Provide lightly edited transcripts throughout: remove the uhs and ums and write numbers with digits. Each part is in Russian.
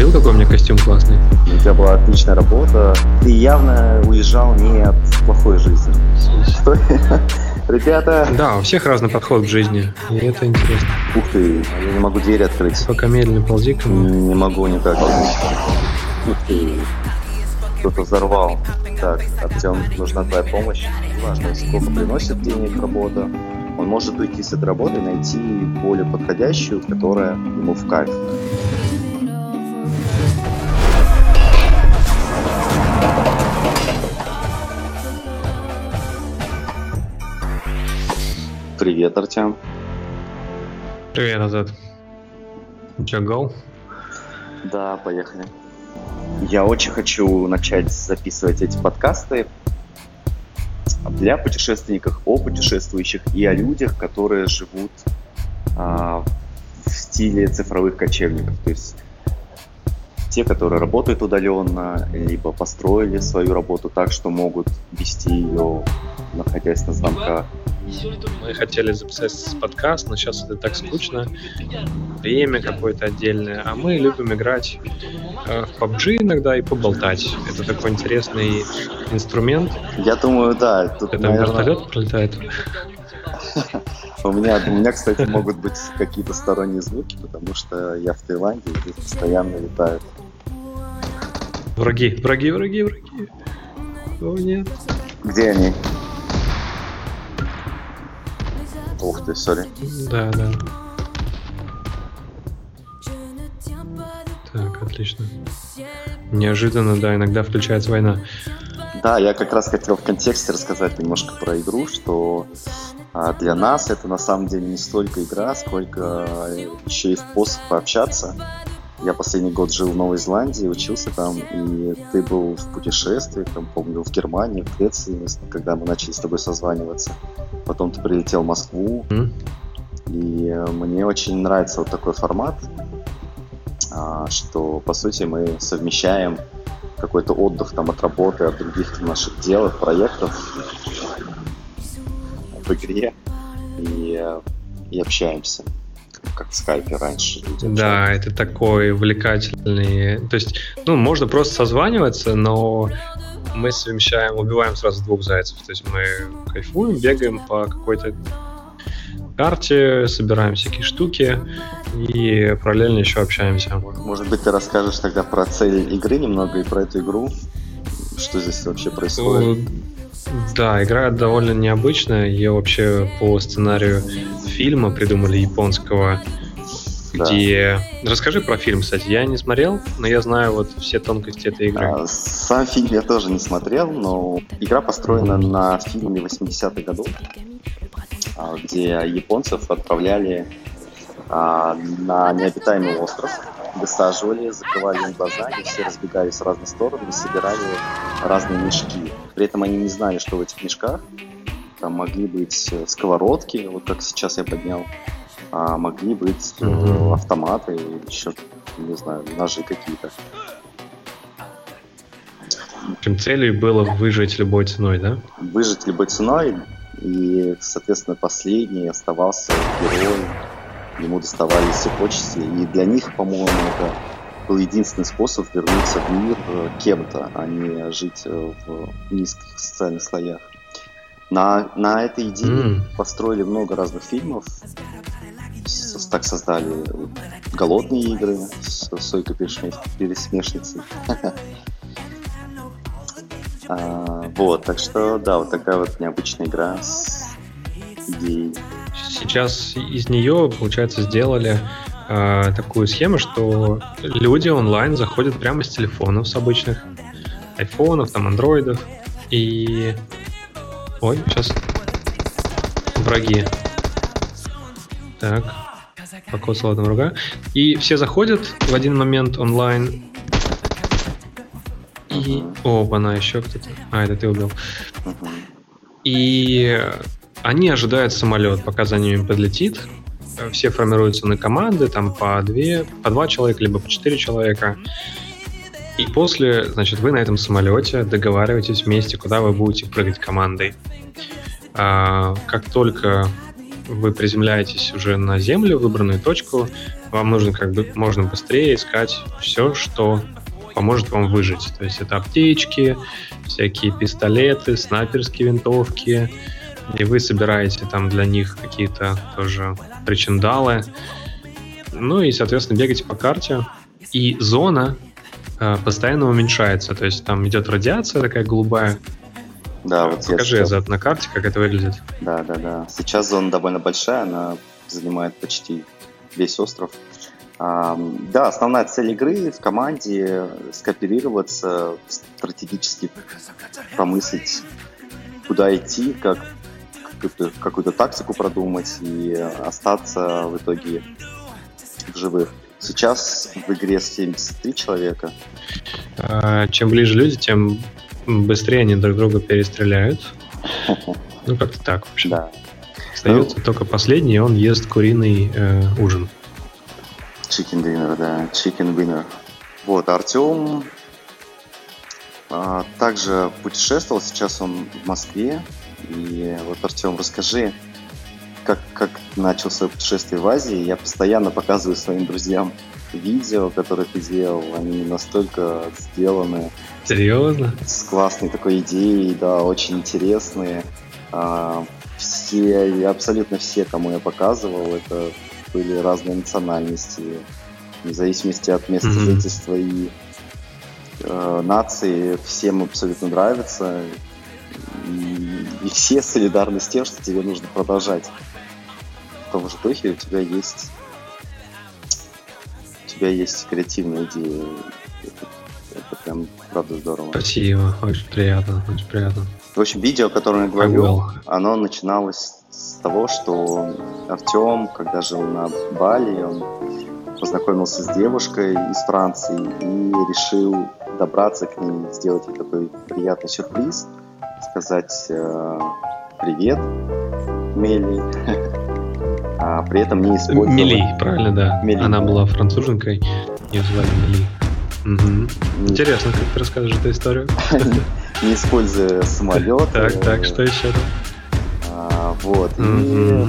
Видел, какой у меня костюм классный? У тебя была отличная работа. Ты явно уезжал не от плохой жизни. Что? Ребята... Да, у всех разный подход к жизни. И это интересно. Ух ты, я не могу двери открыть. Пока медленно ползи к нему. Не могу никак. Ух ты. Кто-то взорвал. Так, Артём, нужна твоя помощь. Неважно, сколько приносит денег работа. Он может уйти с этой работы и найти более подходящую, которая ему в кайф. Привет, Артём. Привет, Азат. Ну чё, гоу? Да, поехали. Я очень хочу начать записывать эти подкасты для путешественников, о путешествующих и о людях, которые живут в стиле цифровых кочевников. То есть те, которые работают удаленно, либо построили свою работу так, что могут вести ее, находясь на станках. Мы хотели записать подкаст, но сейчас это так скучно. Время какое-то отдельное. А мы любим играть в PUBG иногда и поболтать. Это такой интересный инструмент. Я думаю, да. Тут, это вертолет пролетает. У меня, кстати, могут быть какие-то сторонние звуки, потому что я в Таиланде, здесь постоянно летают. Враги. О, нет. Где они? Ух ты, сори. Да. Так, отлично. Неожиданно, да, иногда включается война. Да, я как раз хотел в контексте рассказать немножко про игру, что для нас это на самом деле не столько игра, сколько еще и способ пообщаться. Я последний год жил в Новой Зеландии, учился там, и ты был в путешествии, там, помню, в Германии, в Греции, когда мы начали с тобой созваниваться. Потом ты прилетел в Москву, и мне очень нравится вот такой формат, что, по сути, мы совмещаем какой-то отдых там от работы, от других наших дел, от проектов в игре и общаемся. Как в скайпе раньше. Да, это такой увлекательный... То есть, можно просто созваниваться, но мы совмещаем, убиваем сразу двух зайцев. То есть мы кайфуем, бегаем по какой-то карте, собираем всякие штуки и параллельно еще общаемся. Может быть, ты расскажешь тогда про цель игры немного и про эту игру? Что здесь вообще происходит? Да, игра довольно необычная. Ее вообще по сценарию фильма придумали японского, да. Где... Расскажи про фильм, кстати. Я не смотрел, но я знаю вот все тонкости этой игры. Сам фильм я тоже не смотрел, но игра построена на фильме 80-х годов, где японцев отправляли на необитаемый остров, высаживали, закрывали им глаза, и все разбегались в разные стороны и собирали разные мешки. При этом они не знали, что в этих мешках. Там могли быть сковородки, вот как сейчас я поднял, могли быть автоматы или еще, не знаю, ножи какие-то. В общем, целью было выжить любой ценой, да? Выжить любой ценой, и, соответственно, последний оставался героем. Ему доставали все почести, и для них, по-моему, это был единственный способ вернуться в мир кем-то, а не жить в низких социальных слоях. На этой идее построили много разных фильмов. Так создали «Голодные игры» с Сойкой Пересмешницей. Вот, так что, да, вот такая вот необычная игра с идеей. Сейчас из нее, получается, сделали такую схему, что люди онлайн заходят прямо с телефонов, с обычных айфонов, там, андроидов, и... Ой, сейчас враги. Так, покоцала одного врага. И все заходят в один момент онлайн. И... Опа-на, еще кто-то. А, это ты убил. И они ожидают самолет, пока за ними подлетит. Все формируются на команды, там по два человека, либо по 4 человека. И после, значит, вы на этом самолете договариваетесь вместе, куда вы будете прыгать командой. Как только вы приземляетесь уже на землю, выбранную точку, Вам нужно как бы можно быстрее искать все, что поможет вам выжить. То есть это аптечки, всякие пистолеты, снайперские винтовки. И вы собираете там для них какие-то тоже причиндалы. Ну и, соответственно, бегаете по карте. И зона постоянно уменьшается. То есть там идет радиация такая голубая. Да, вот покажи, Азат, на карте, как это выглядит. Да. Сейчас зона довольно большая, она занимает почти весь остров. Да, основная цель игры в команде — скооперироваться, стратегически помыслить, куда идти, как какую-то тактику продумать и остаться в итоге в живых. Сейчас в игре 73 человека. Чем ближе люди, тем быстрее они друг друга перестреляют. Ну, как-то так, в общем. Да. Остается только последний, он ест куриный ужин. Chicken dinner, да. Chicken winner. Вот, Артём также путешествовал, сейчас он в Москве. И вот, Артём, расскажи, как начал свое путешествие в Азии. Я постоянно показываю своим друзьям видео, которые ты делал. Они настолько сделаны. Серьезно? С классной такой идеей, да, очень интересные. Все, абсолютно все, кому я показывал, это были разные национальности, в зависимости от места жительства и нации. Всем абсолютно нравится. И все солидарны с тем, что тебе нужно продолжать. В том же духе у тебя есть креативная идея. Это прям, правда, здорово. Спасибо, очень приятно, очень приятно. В общем, видео, о котором я говорил, оно начиналось с того, что Артём, когда жил на Бали, он познакомился с девушкой из Франции и решил добраться к ней, сделать ей такой приятный сюрприз, сказать «привет, Мели», а при этом не использовать... Мели, правильно, да. Мели. Она была француженкой, ее звали Мели. Угу. Интересно, как ты расскажешь эту историю. Не используя самолет. Так, что еще там? Вот. И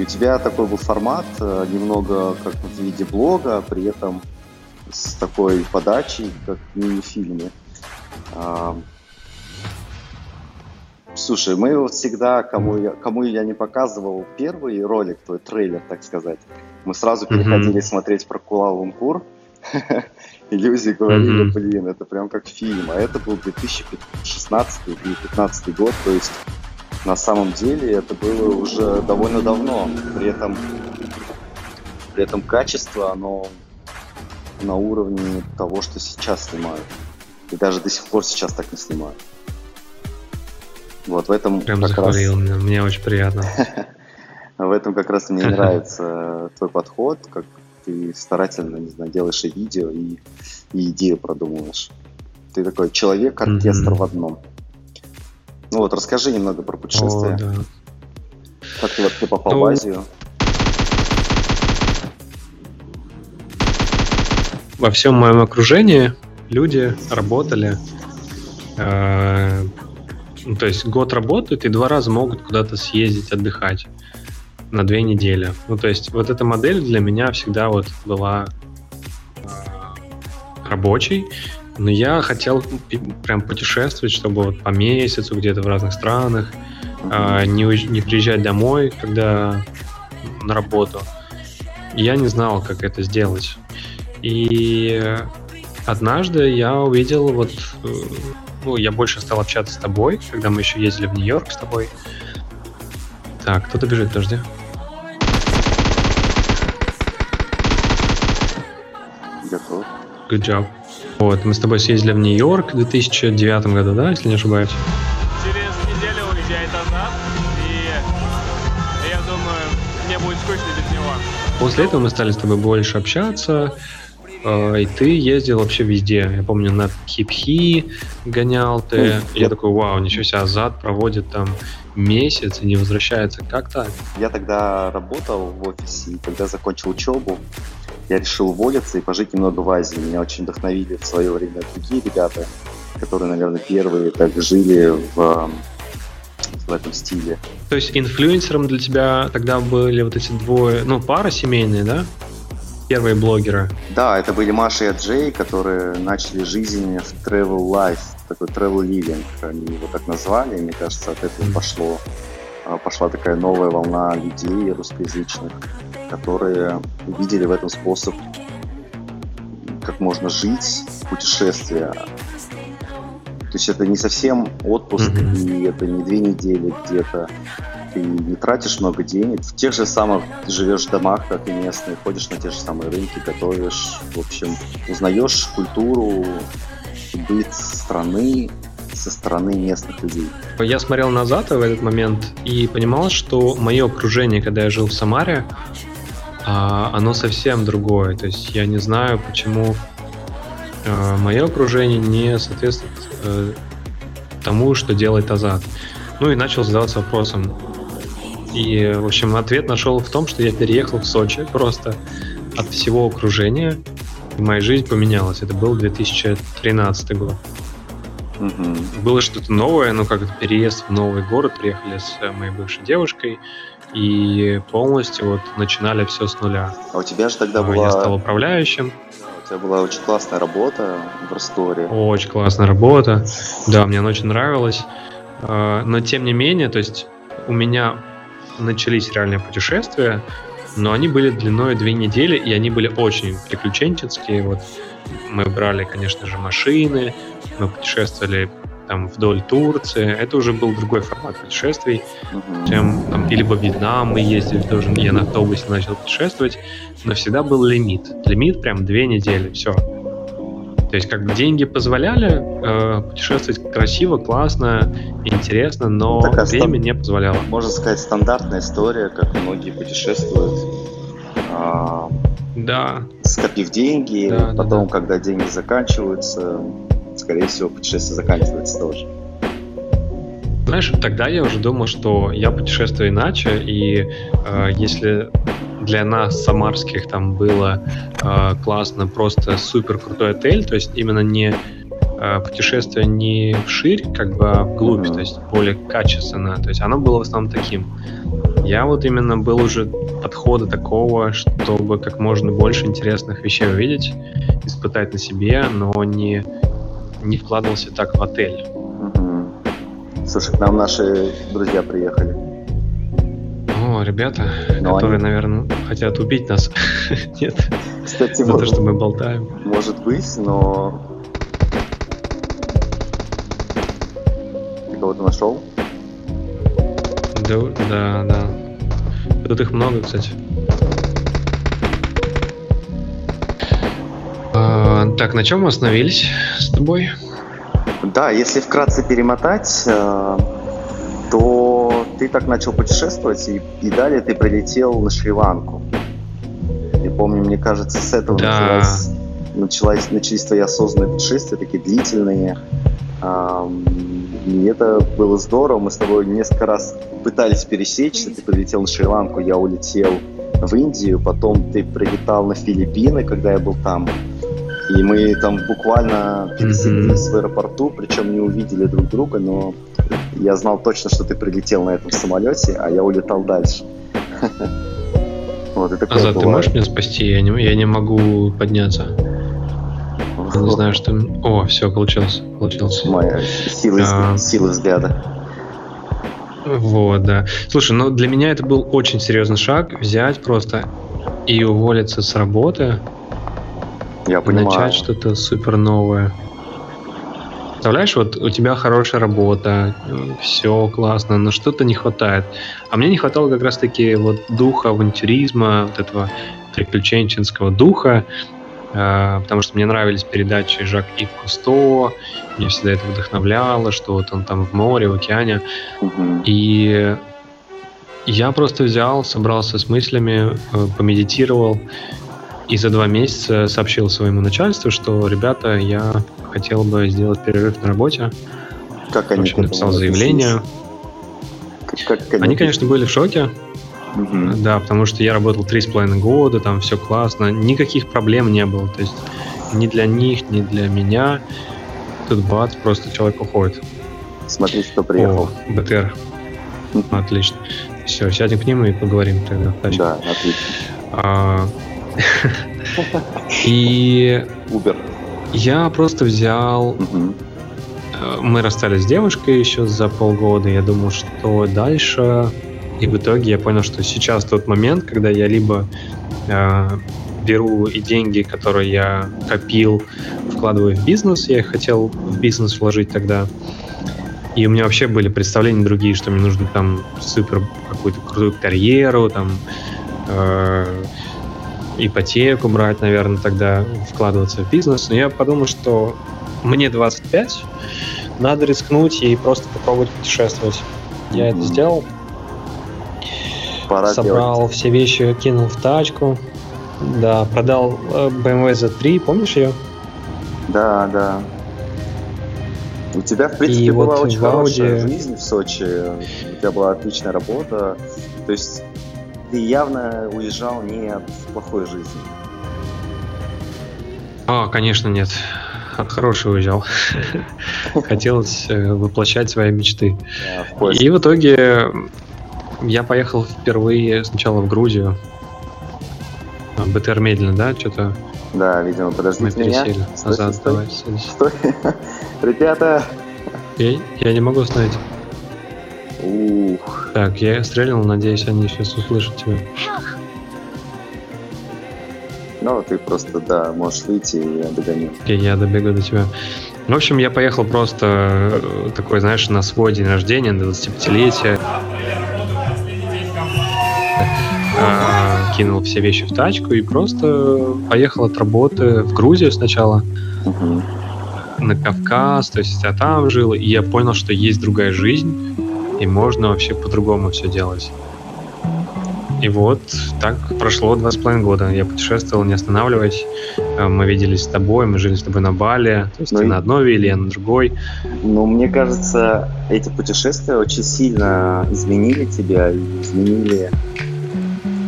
у тебя такой был формат, немного как в виде блога, при этом с такой подачей, как в мини-фильме. Слушай, мы всегда, кому я не показывал первый ролик, твой трейлер, так сказать, мы сразу переходили смотреть про Куала-Лумпур. И люди говорили, блин, это прям как фильм. А это был 2016-2015 год, то есть на самом деле это было уже довольно давно. При этом качество, оно на уровне того, что сейчас снимают. И даже до сих пор сейчас так не снимают. Вот в этом прям как захвалил, раз... мне очень приятно. В этом как раз мне нравится твой подход, как ты старательно, не знаю, делаешь и видео, и идею продумываешь. Ты такой человек-оркестр в одном. Ну вот, расскажи немного про путешествие. О, да. Как ты попал в Азию? Во всем моем окружении люди работали. То есть год работают и 2 раза могут куда-то съездить отдыхать на 2 недели. Ну, то есть вот эта модель для меня всегда вот была рабочей, но я хотел прям путешествовать, чтобы вот по месяцу где-то в разных странах, не приезжать домой, когда на работу. Я не знал, как это сделать. И однажды я увидел вот... Ну, я больше стал общаться с тобой, когда мы еще ездили в Нью-Йорк с тобой. Так, кто-то бежит, подожди. Готов. Good job. Вот, мы с тобой съездили в Нью-Йорк в 2009 году, да, если не ошибаюсь? Через неделю уезжает Азат, и я думаю, мне будет скучно без него. После этого мы стали с тобой больше общаться. И ты ездил вообще везде. Я помню, на хип-хи гонял ты. Я такой, вау, ничего себе, Азат проводит там месяц и не возвращается. Как так? Я тогда работал в офисе, и когда закончил учебу, я решил уволиться и пожить немного в Азии. Меня очень вдохновили в свое время другие ребята, которые, наверное, первые так жили в этом стиле. То есть инфлюенсером для тебя тогда были вот эти двое, ну, пара семейная, да? первые блогеры. Да, это были Маша и Аджей, которые начали жизнь в travel life, такой travel living, они его так назвали, и, мне кажется, от этого пошла такая новая волна людей русскоязычных, которые увидели в этом способ, как можно жить, путешествия. То есть это не совсем отпуск, и это не 2 недели где-то. Ты не тратишь много денег. В тех же самых ты живешь в домах, как и местные, ходишь на те же самые рынки, готовишь. В общем, узнаешь культуру, быт страны со стороны местных людей. Я смотрел на Азата в этот момент и понимал, что мое окружение, когда я жил в Самаре, оно совсем другое. То есть я не знаю, почему мое окружение не соответствует тому, что делает Азат. Ну и начал задаваться вопросом. И, в общем, ответ нашел в том, что я переехал в Сочи просто от всего окружения, и моя жизнь поменялась. Это был 2013 год. Было что-то новое, но как переезд в новый город, приехали с моей бывшей девушкой и полностью вот начинали все с нуля. А у тебя же тогда была... Я стал управляющим. У тебя была очень классная работа в Ростове. Очень классная работа, да, мне она очень нравилась. Но тем не менее, то есть у меня начались реальные путешествия, но они были длиной 2 недели, и они были очень приключенческие. Вот мы брали, конечно же, машины, мы путешествовали там вдоль Турции. Это уже был другой формат путешествий, чем там, или по Вьетнам мы ездили тоже. Я на автобусе начал путешествовать, но всегда был лимит. Лимит прям 2 недели, все. То есть как бы деньги позволяли путешествовать красиво, классно, интересно, но так, время не позволяло. Можно сказать, стандартная история, как многие путешествуют, скопив деньги, потом, когда деньги заканчиваются, скорее всего, путешествие заканчивается тоже. Знаешь, тогда я уже думал, что я путешествую иначе, и если для нас, самарских, там было классно, просто супер крутой отель, то есть именно не путешествие не вширь, как бы, а вглубь, то есть более качественно, то есть оно было в основном таким. Я вот именно был уже подхода такого, чтобы как можно больше интересных вещей увидеть, испытать на себе, но не вкладывался так в отель. Слушай, к нам наши друзья приехали. О, ребята, но которые, они... наверное, хотят убить нас. Нет, кстати, за то, что мы болтаем. Может быть, но... Ты кого-то нашел? Да. Тут их много, кстати. Так, на чем мы остановились с тобой? Да, если вкратце перемотать, то ты так начал путешествовать, и далее ты прилетел на Шри-Ланку. Я помню, мне кажется, с этого начались твои осознанные путешествия, такие длительные. И это было здорово, мы с тобой несколько раз пытались пересечься, ты прилетел на Шри-Ланку, я улетел в Индию, потом ты прилетал на Филиппины, когда я был там. И мы там буквально пересеклись в аэропорту, причем не увидели друг друга, но я знал точно, что ты прилетел на этом самолете, а я улетал дальше. Вот, и такое Азат, бывает. Ты можешь меня спасти? Я не могу подняться. Я не знаю, что... О, все, получилось. Моя сила взгляда. Вот, да. Слушай, ну для меня это был очень серьезный шаг, взять просто и уволиться с работы... Я понимаю. Начать что-то супер новое. Представляешь, вот у тебя хорошая работа, все классно, но что-то не хватает. А мне не хватало как раз-таки вот духа авантюризма, вот этого приключенческого духа, потому что мне нравились передачи Жак Ив Кусто, меня всегда это вдохновляло, что вот он там в море, в океане. И я просто взял, собрался с мыслями, помедитировал, и за 2 месяца сообщил своему начальству, что, ребята, я хотел бы сделать перерыв на работе. Как они? В общем, написал заявление. Они, конечно, были в шоке. Да, потому что я работал 3,5 года, там все классно. Никаких проблем не было. То есть ни для них, ни для меня. Тут бац, просто человек уходит. Смотри, что приехал. О, БТР. Отлично. Все, сядем к ним и поговорим тогда. Да, отлично. И Uber. Я просто взял... Мы расстались с девушкой еще за полгода. Я думал, что дальше... И в итоге я понял, что сейчас тот момент, когда я либо беру и деньги, которые я копил, вкладываю в бизнес. Я их хотел в бизнес вложить тогда. И у меня вообще были представления другие, что мне нужно там супер какую-то крутую карьеру, там ипотеку брать, наверное, тогда вкладываться в бизнес. Но я подумал, что мне 25, надо рискнуть и просто попробовать путешествовать. Я это сделал. Собрал все вещи, кинул в тачку. Да, продал BMW Z3, помнишь ее? Да, да. У тебя, в принципе, и была вот очень хорошая жизнь в Сочи, у тебя была отличная работа, то есть ты явно уезжал не от плохой жизни. А, конечно, нет. От хорошей уезжал. Хотелось воплощать свои мечты. И в итоге я поехал впервые сначала в Грузию. БТР медленно, да, что-то? Да, видимо, подождите меня. Мы пересели. Азат, давай, садись. Стой. Ребята! Я не могу остановить. Ух. Так, я стрелил, надеюсь, они сейчас услышат тебя. Ну, ты просто, да, можешь выйти, и я догоню. Окей, я добегу до тебя. В общем, я поехал просто такой, знаешь, на свой день рождения, 25-летие. Кинул все вещи в тачку и просто поехал от работы в Грузию сначала, на Кавказ, то есть я там жил, и я понял, что есть другая жизнь, и можно вообще по-другому все делать. И вот так прошло 2,5 года. Я путешествовал, не останавливаясь. Мы виделись с тобой, мы жили с тобой на Бали. То есть ты на одной вилле, я на другой. Ну, мне кажется, эти путешествия очень сильно изменили тебя, изменили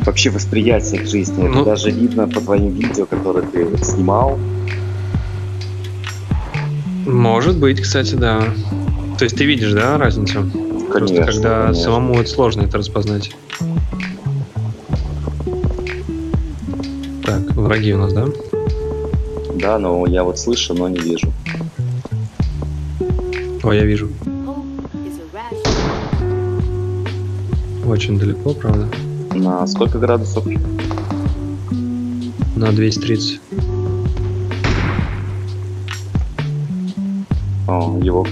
вообще восприятие к жизни. Это даже видно по твоим видео, которые ты вот снимал. Может быть, кстати, да. То есть ты видишь, да, разницу? Конечно, просто когда конечно. Самому это сложно это распознать. Так, враги у нас, да? Да, но я вот слышу, но не вижу. О, я вижу. Очень далеко, правда? На сколько градусов? На 230. О, его.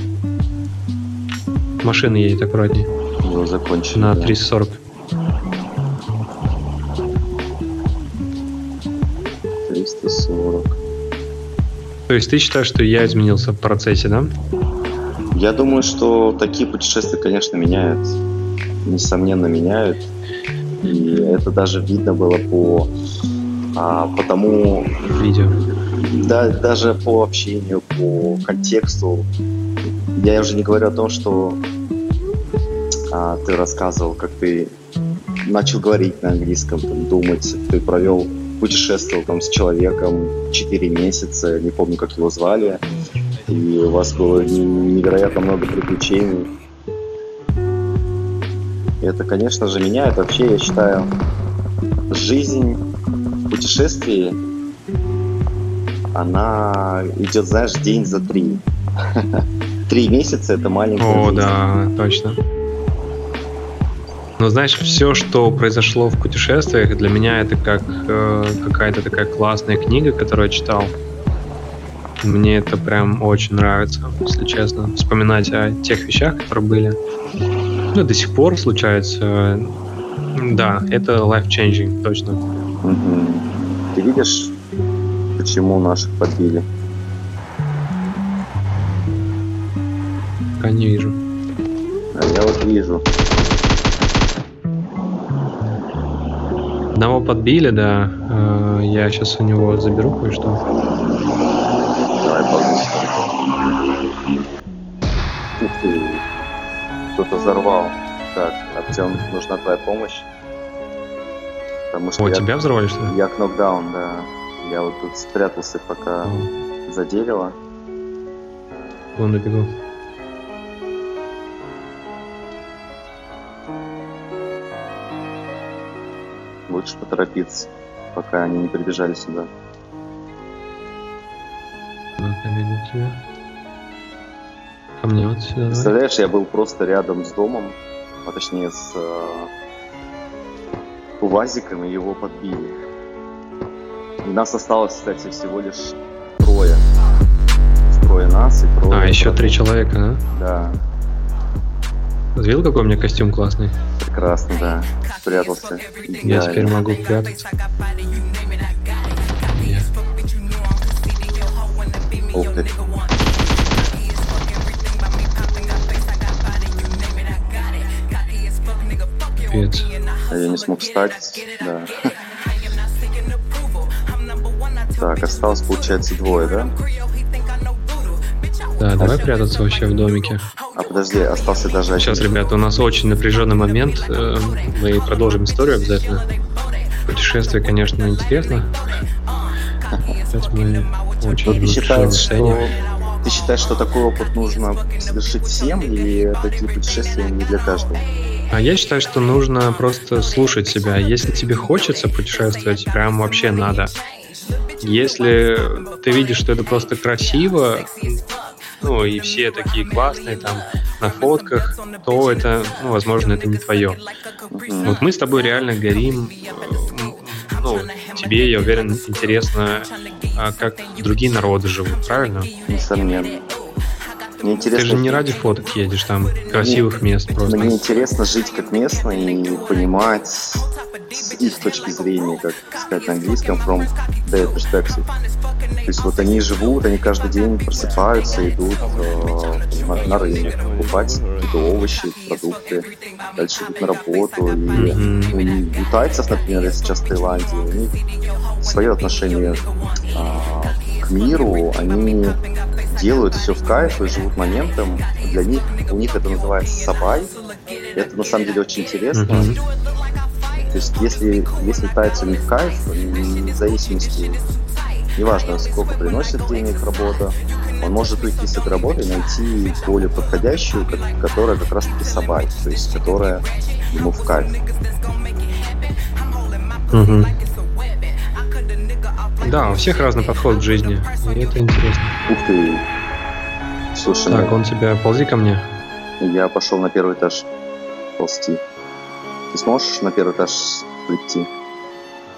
Машина едет аккуратнее. Его закончили. На 340. 340. То есть ты считаешь, что я изменился в процессе, да? Я думаю, что такие путешествия, конечно, меняют. Несомненно, меняют. И это даже видно было по тому видео, да, даже по общению, по контексту. Я уже не говорю о том, что ты рассказывал, как ты начал говорить на английском, там, думать. Ты провел, путешествовал там с человеком 4 месяца, не помню, как его звали, и у вас было невероятно много приключений. Это, конечно же, меняет. Вообще, я считаю, жизнь в путешествии, она идет, знаешь, день за 3. 3 месяца — это маленькая жизнь. О, да, точно. Но, знаешь, все, что произошло в путешествиях, для меня это как какая-то такая классная книга, которую я читал. Мне это прям очень нравится, если честно. Вспоминать о тех вещах, которые были. Ну, до сих пор случается. Да, это life-changing, точно. Ты видишь, почему наших подбили? Пока не вижу. А я вот вижу. Одного подбили, да. Я сейчас у него заберу кое-что. Давай, пожалуйста. Ух ты. Кто-то взорвал. Так, Артём, нужна твоя помощь. Потому что тебя взорвали, что ли? Я нокдаун, да. Я вот тут спрятался пока за дерево. Вон добегу. Лучше поторопиться. пока они не прибежали сюда. Ко мне вот сюда. Представляешь, я был просто рядом с домом, а точнее с УАЗиком, и его подбили. И нас осталось, кстати, всего лишь трое. Трое нас и трое. А, еще три человека, да? Да. Видел, какой у меня костюм классный? Прекрасно, да. Спрятался. Я теперь могу прятаться. Ух ты. Пипец. Я не смог встать, да. Так, осталось, получается, двое, да? Да, давай прятаться вообще в домике. А подожди, остался даже... Сейчас, ребята, у нас очень напряженный момент. Мы продолжим историю обязательно. Путешествие, конечно, интересно. Ты считаешь, что такой опыт нужно совершить всем, или такие путешествия не для каждого? А я считаю, что нужно просто слушать себя. Если тебе хочется путешествовать, прям вообще надо. Если ты видишь, что это просто красиво, ну и все такие классные там на фотках, то это, ну, возможно, это не твое. Вот мы с тобой реально горим. Ну, тебе, я уверен, интересно, как другие народы живут, правильно? Несомненно. Мне интересно... Ты же не ради фоток едешь, там, красивых мест просто. Мне интересно жить как местный и понимать с их точки зрения, как сказать на английском, from their perspective. То есть вот они живут, они каждый день просыпаются, идут на рынок покупать какие-то овощи, продукты, дальше идут на работу. И у тайцев, например, сейчас в Таиланде, у них свое отношение к миру, они делают все в кайф и живут моментом. Для них, у них это называется сабай. Это на самом деле очень интересно. То есть если тайцы у них в кайф, в зависимости, неважно, сколько приносит денег работа, он может уйти с этой работы и найти более подходящую, которая как раз-таки сабай, то есть которая ему в кайф. Да, у всех разный подход к жизни, и это интересно. Ух ты! Слушай, так, он тебя... Ползи ко мне. Я пошел на первый этаж ползти. Ты сможешь на первый этаж прийти?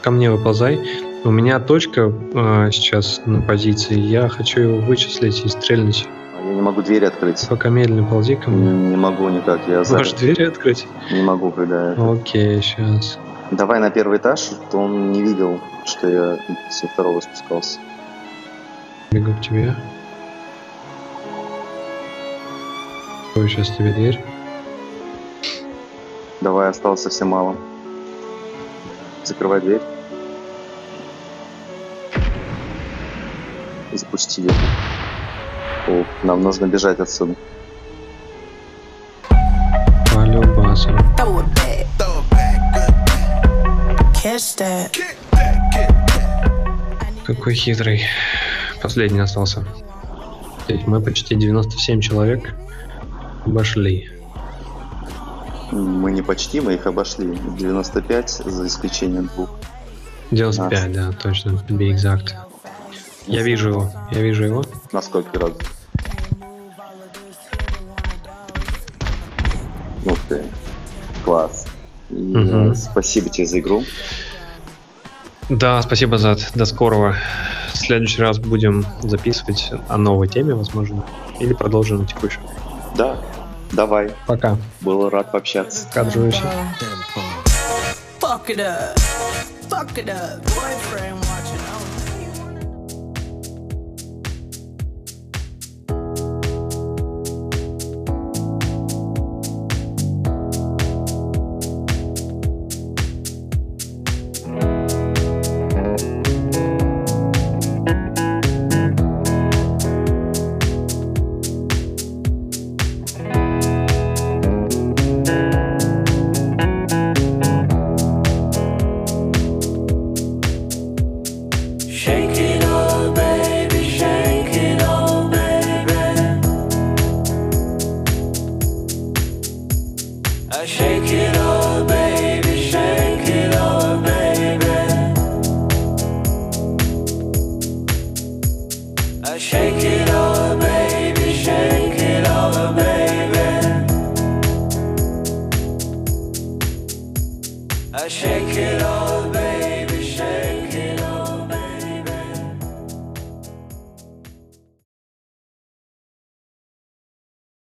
Ко мне выползай. У меня точка сейчас на позиции, я хочу его вычислить и стрельнуть. Я не могу двери открыть. Пока медленно ползи ко мне. Не могу никак, я занят. Можешь двери открыть? Не могу, когда... Окей, сейчас... Давай на первый этаж, то он не видел, что я со второго спускался. Бегу к тебе. Ой, сейчас тебе дверь. Давай, осталось совсем мало. Закрывай дверь. И запусти ее. О, нам нужно бежать отсюда. Полюбасу. Какой хитрый. Последний остался. Мы почти 97 человек обошли. Мы не почти, мы их обошли. 95, за исключением двух. 95, да, точно. To be exact. Я вижу его. Я вижу его. На сколько раз? Ух ты. Класс. Спасибо тебе за игру. Да, спасибо, Азат. До скорого. В следующий раз будем записывать о новой теме, возможно. Или продолжим на текущую. Да, давай. Пока. Был рад пообщаться. Как живущий. I shake it all, baby.